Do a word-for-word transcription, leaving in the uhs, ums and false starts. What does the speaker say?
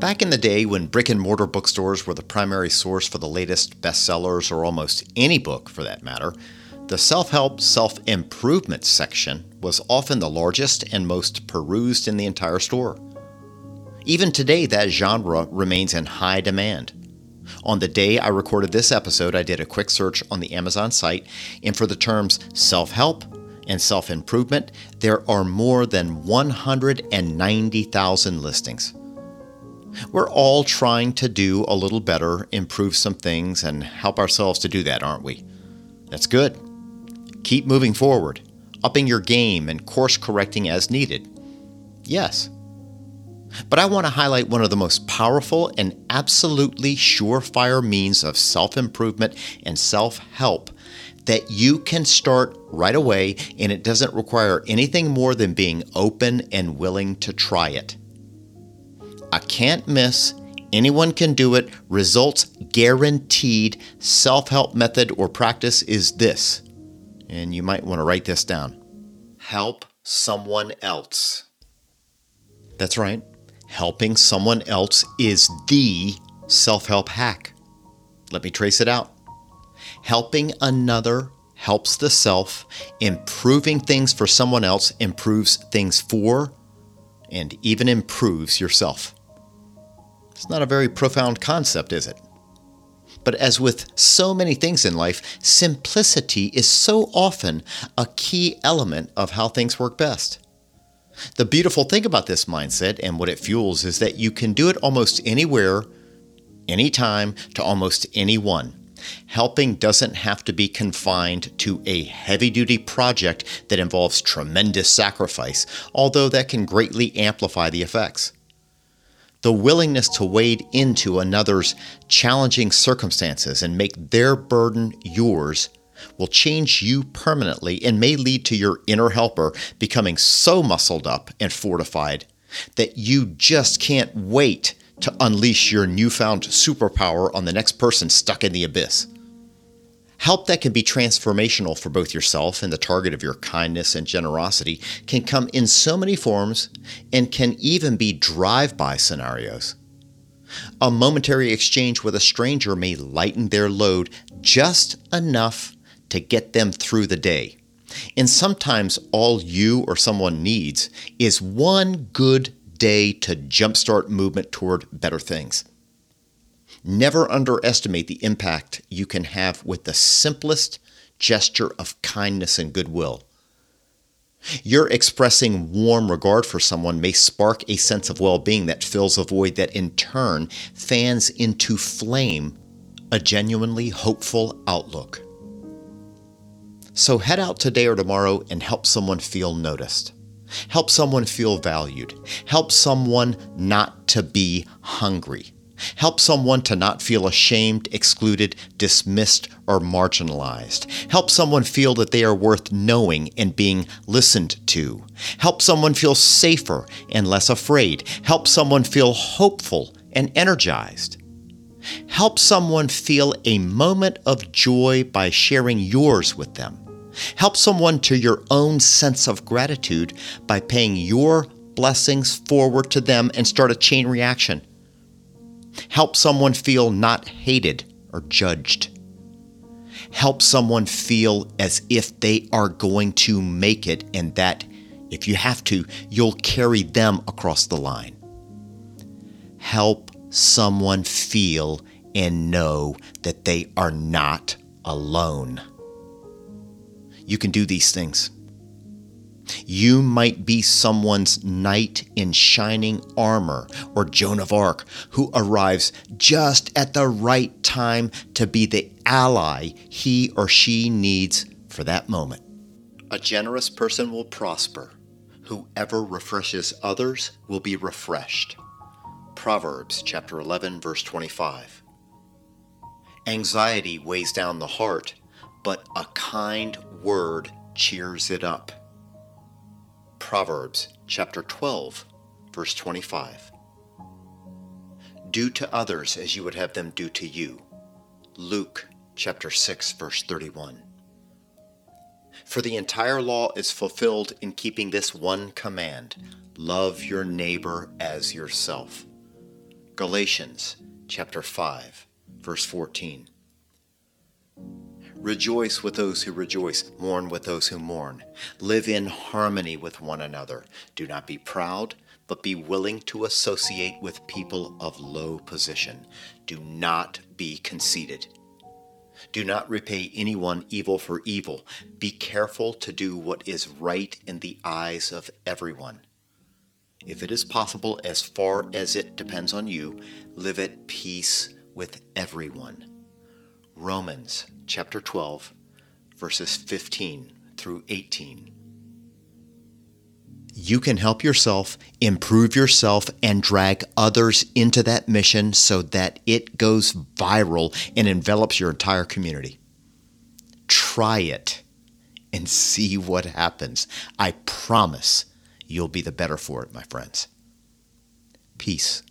Back in the day when brick-and-mortar bookstores were the primary source for the latest bestsellers or almost any book for that matter, the self-help, self-improvement section was often the largest and most perused in the entire store. Even today, that genre remains in high demand. On the day I recorded this episode, I did a quick search on the Amazon site, and for the terms self-help and self-improvement, there are more than one hundred ninety thousand listings. We're all trying to do a little better, improve some things, and help ourselves to do that, aren't we? That's good. Keep moving forward, upping your game and course correcting as needed. Yes. But I want to highlight one of the most powerful and absolutely surefire means of self-improvement and self-help that you can start right away, and it doesn't require anything more than being open and willing to try it. I can't miss, anyone can do it, results guaranteed self-help method or practice is this. And you might want to write this down. Help someone else. That's right. Helping someone else is the self-help hack. Let me trace it out. Helping another helps the self. Improving things for someone else improves things for and even improves yourself. It's not a very profound concept, is it? But as with so many things in life, simplicity is so often a key element of how things work best. The beautiful thing about this mindset and what it fuels is that you can do it almost anywhere, anytime, to almost anyone. Helping doesn't have to be confined to a heavy-duty project that involves tremendous sacrifice, although that can greatly amplify the effects. The willingness to wade into another's challenging circumstances and make their burden yours will change you permanently and may lead to your inner helper becoming so muscled up and fortified that you just can't wait to unleash your newfound superpower on the next person stuck in the abyss. Help that can be transformational for both yourself and the target of your kindness and generosity can come in so many forms and can even be drive-by scenarios. A momentary exchange with a stranger may lighten their load just enough to get them through the day. And sometimes all you or someone needs is one good day to jumpstart movement toward better things. Never underestimate the impact you can have with the simplest gesture of kindness and goodwill. Your expressing warm regard for someone may spark a sense of well-being that fills a void that in turn fans into flame a genuinely hopeful outlook. So head out today or tomorrow and help someone feel noticed. Help someone feel valued. Help someone not to be hungry. Help someone to not feel ashamed, excluded, dismissed, or marginalized. Help someone feel that they are worth knowing and being listened to. Help someone feel safer and less afraid. Help someone feel hopeful and energized. Help someone feel a moment of joy by sharing yours with them. Help someone to your own sense of gratitude by paying your blessings forward to them and start a chain reaction. Help someone feel not hated or judged. Help someone feel as if they are going to make it and that, if you have to, you'll carry them across the line. Help someone feel and know that they are not alone. You can do these things. You might be someone's knight in shining armor or Joan of Arc who arrives just at the right time to be the ally he or she needs for that moment. A generous person will prosper. Whoever refreshes others will be refreshed. Proverbs chapter eleven, verse twenty-five. Anxiety weighs down the heart, but a kind word cheers it up. Proverbs chapter twelve, verse twenty-five. Do to others as you would have them do to you. Luke chapter six, verse thirty-one. For the entire law is fulfilled in keeping this one command: love your neighbor as yourself. Galatians chapter five, verse fourteen. Rejoice with those who rejoice, mourn with those who mourn. Live in harmony with one another. Do not be proud, but be willing to associate with people of low position. Do not be conceited. Do not repay anyone evil for evil. Be careful to do what is right in the eyes of everyone. If it is possible, as far as it depends on you, live at peace with everyone. Romans chapter twelve, verses fifteen through eighteen. You can help yourself, improve yourself, and drag others into that mission so that it goes viral and envelops your entire community. Try it and see what happens. I promise you'll be the better for it, my friends. Peace.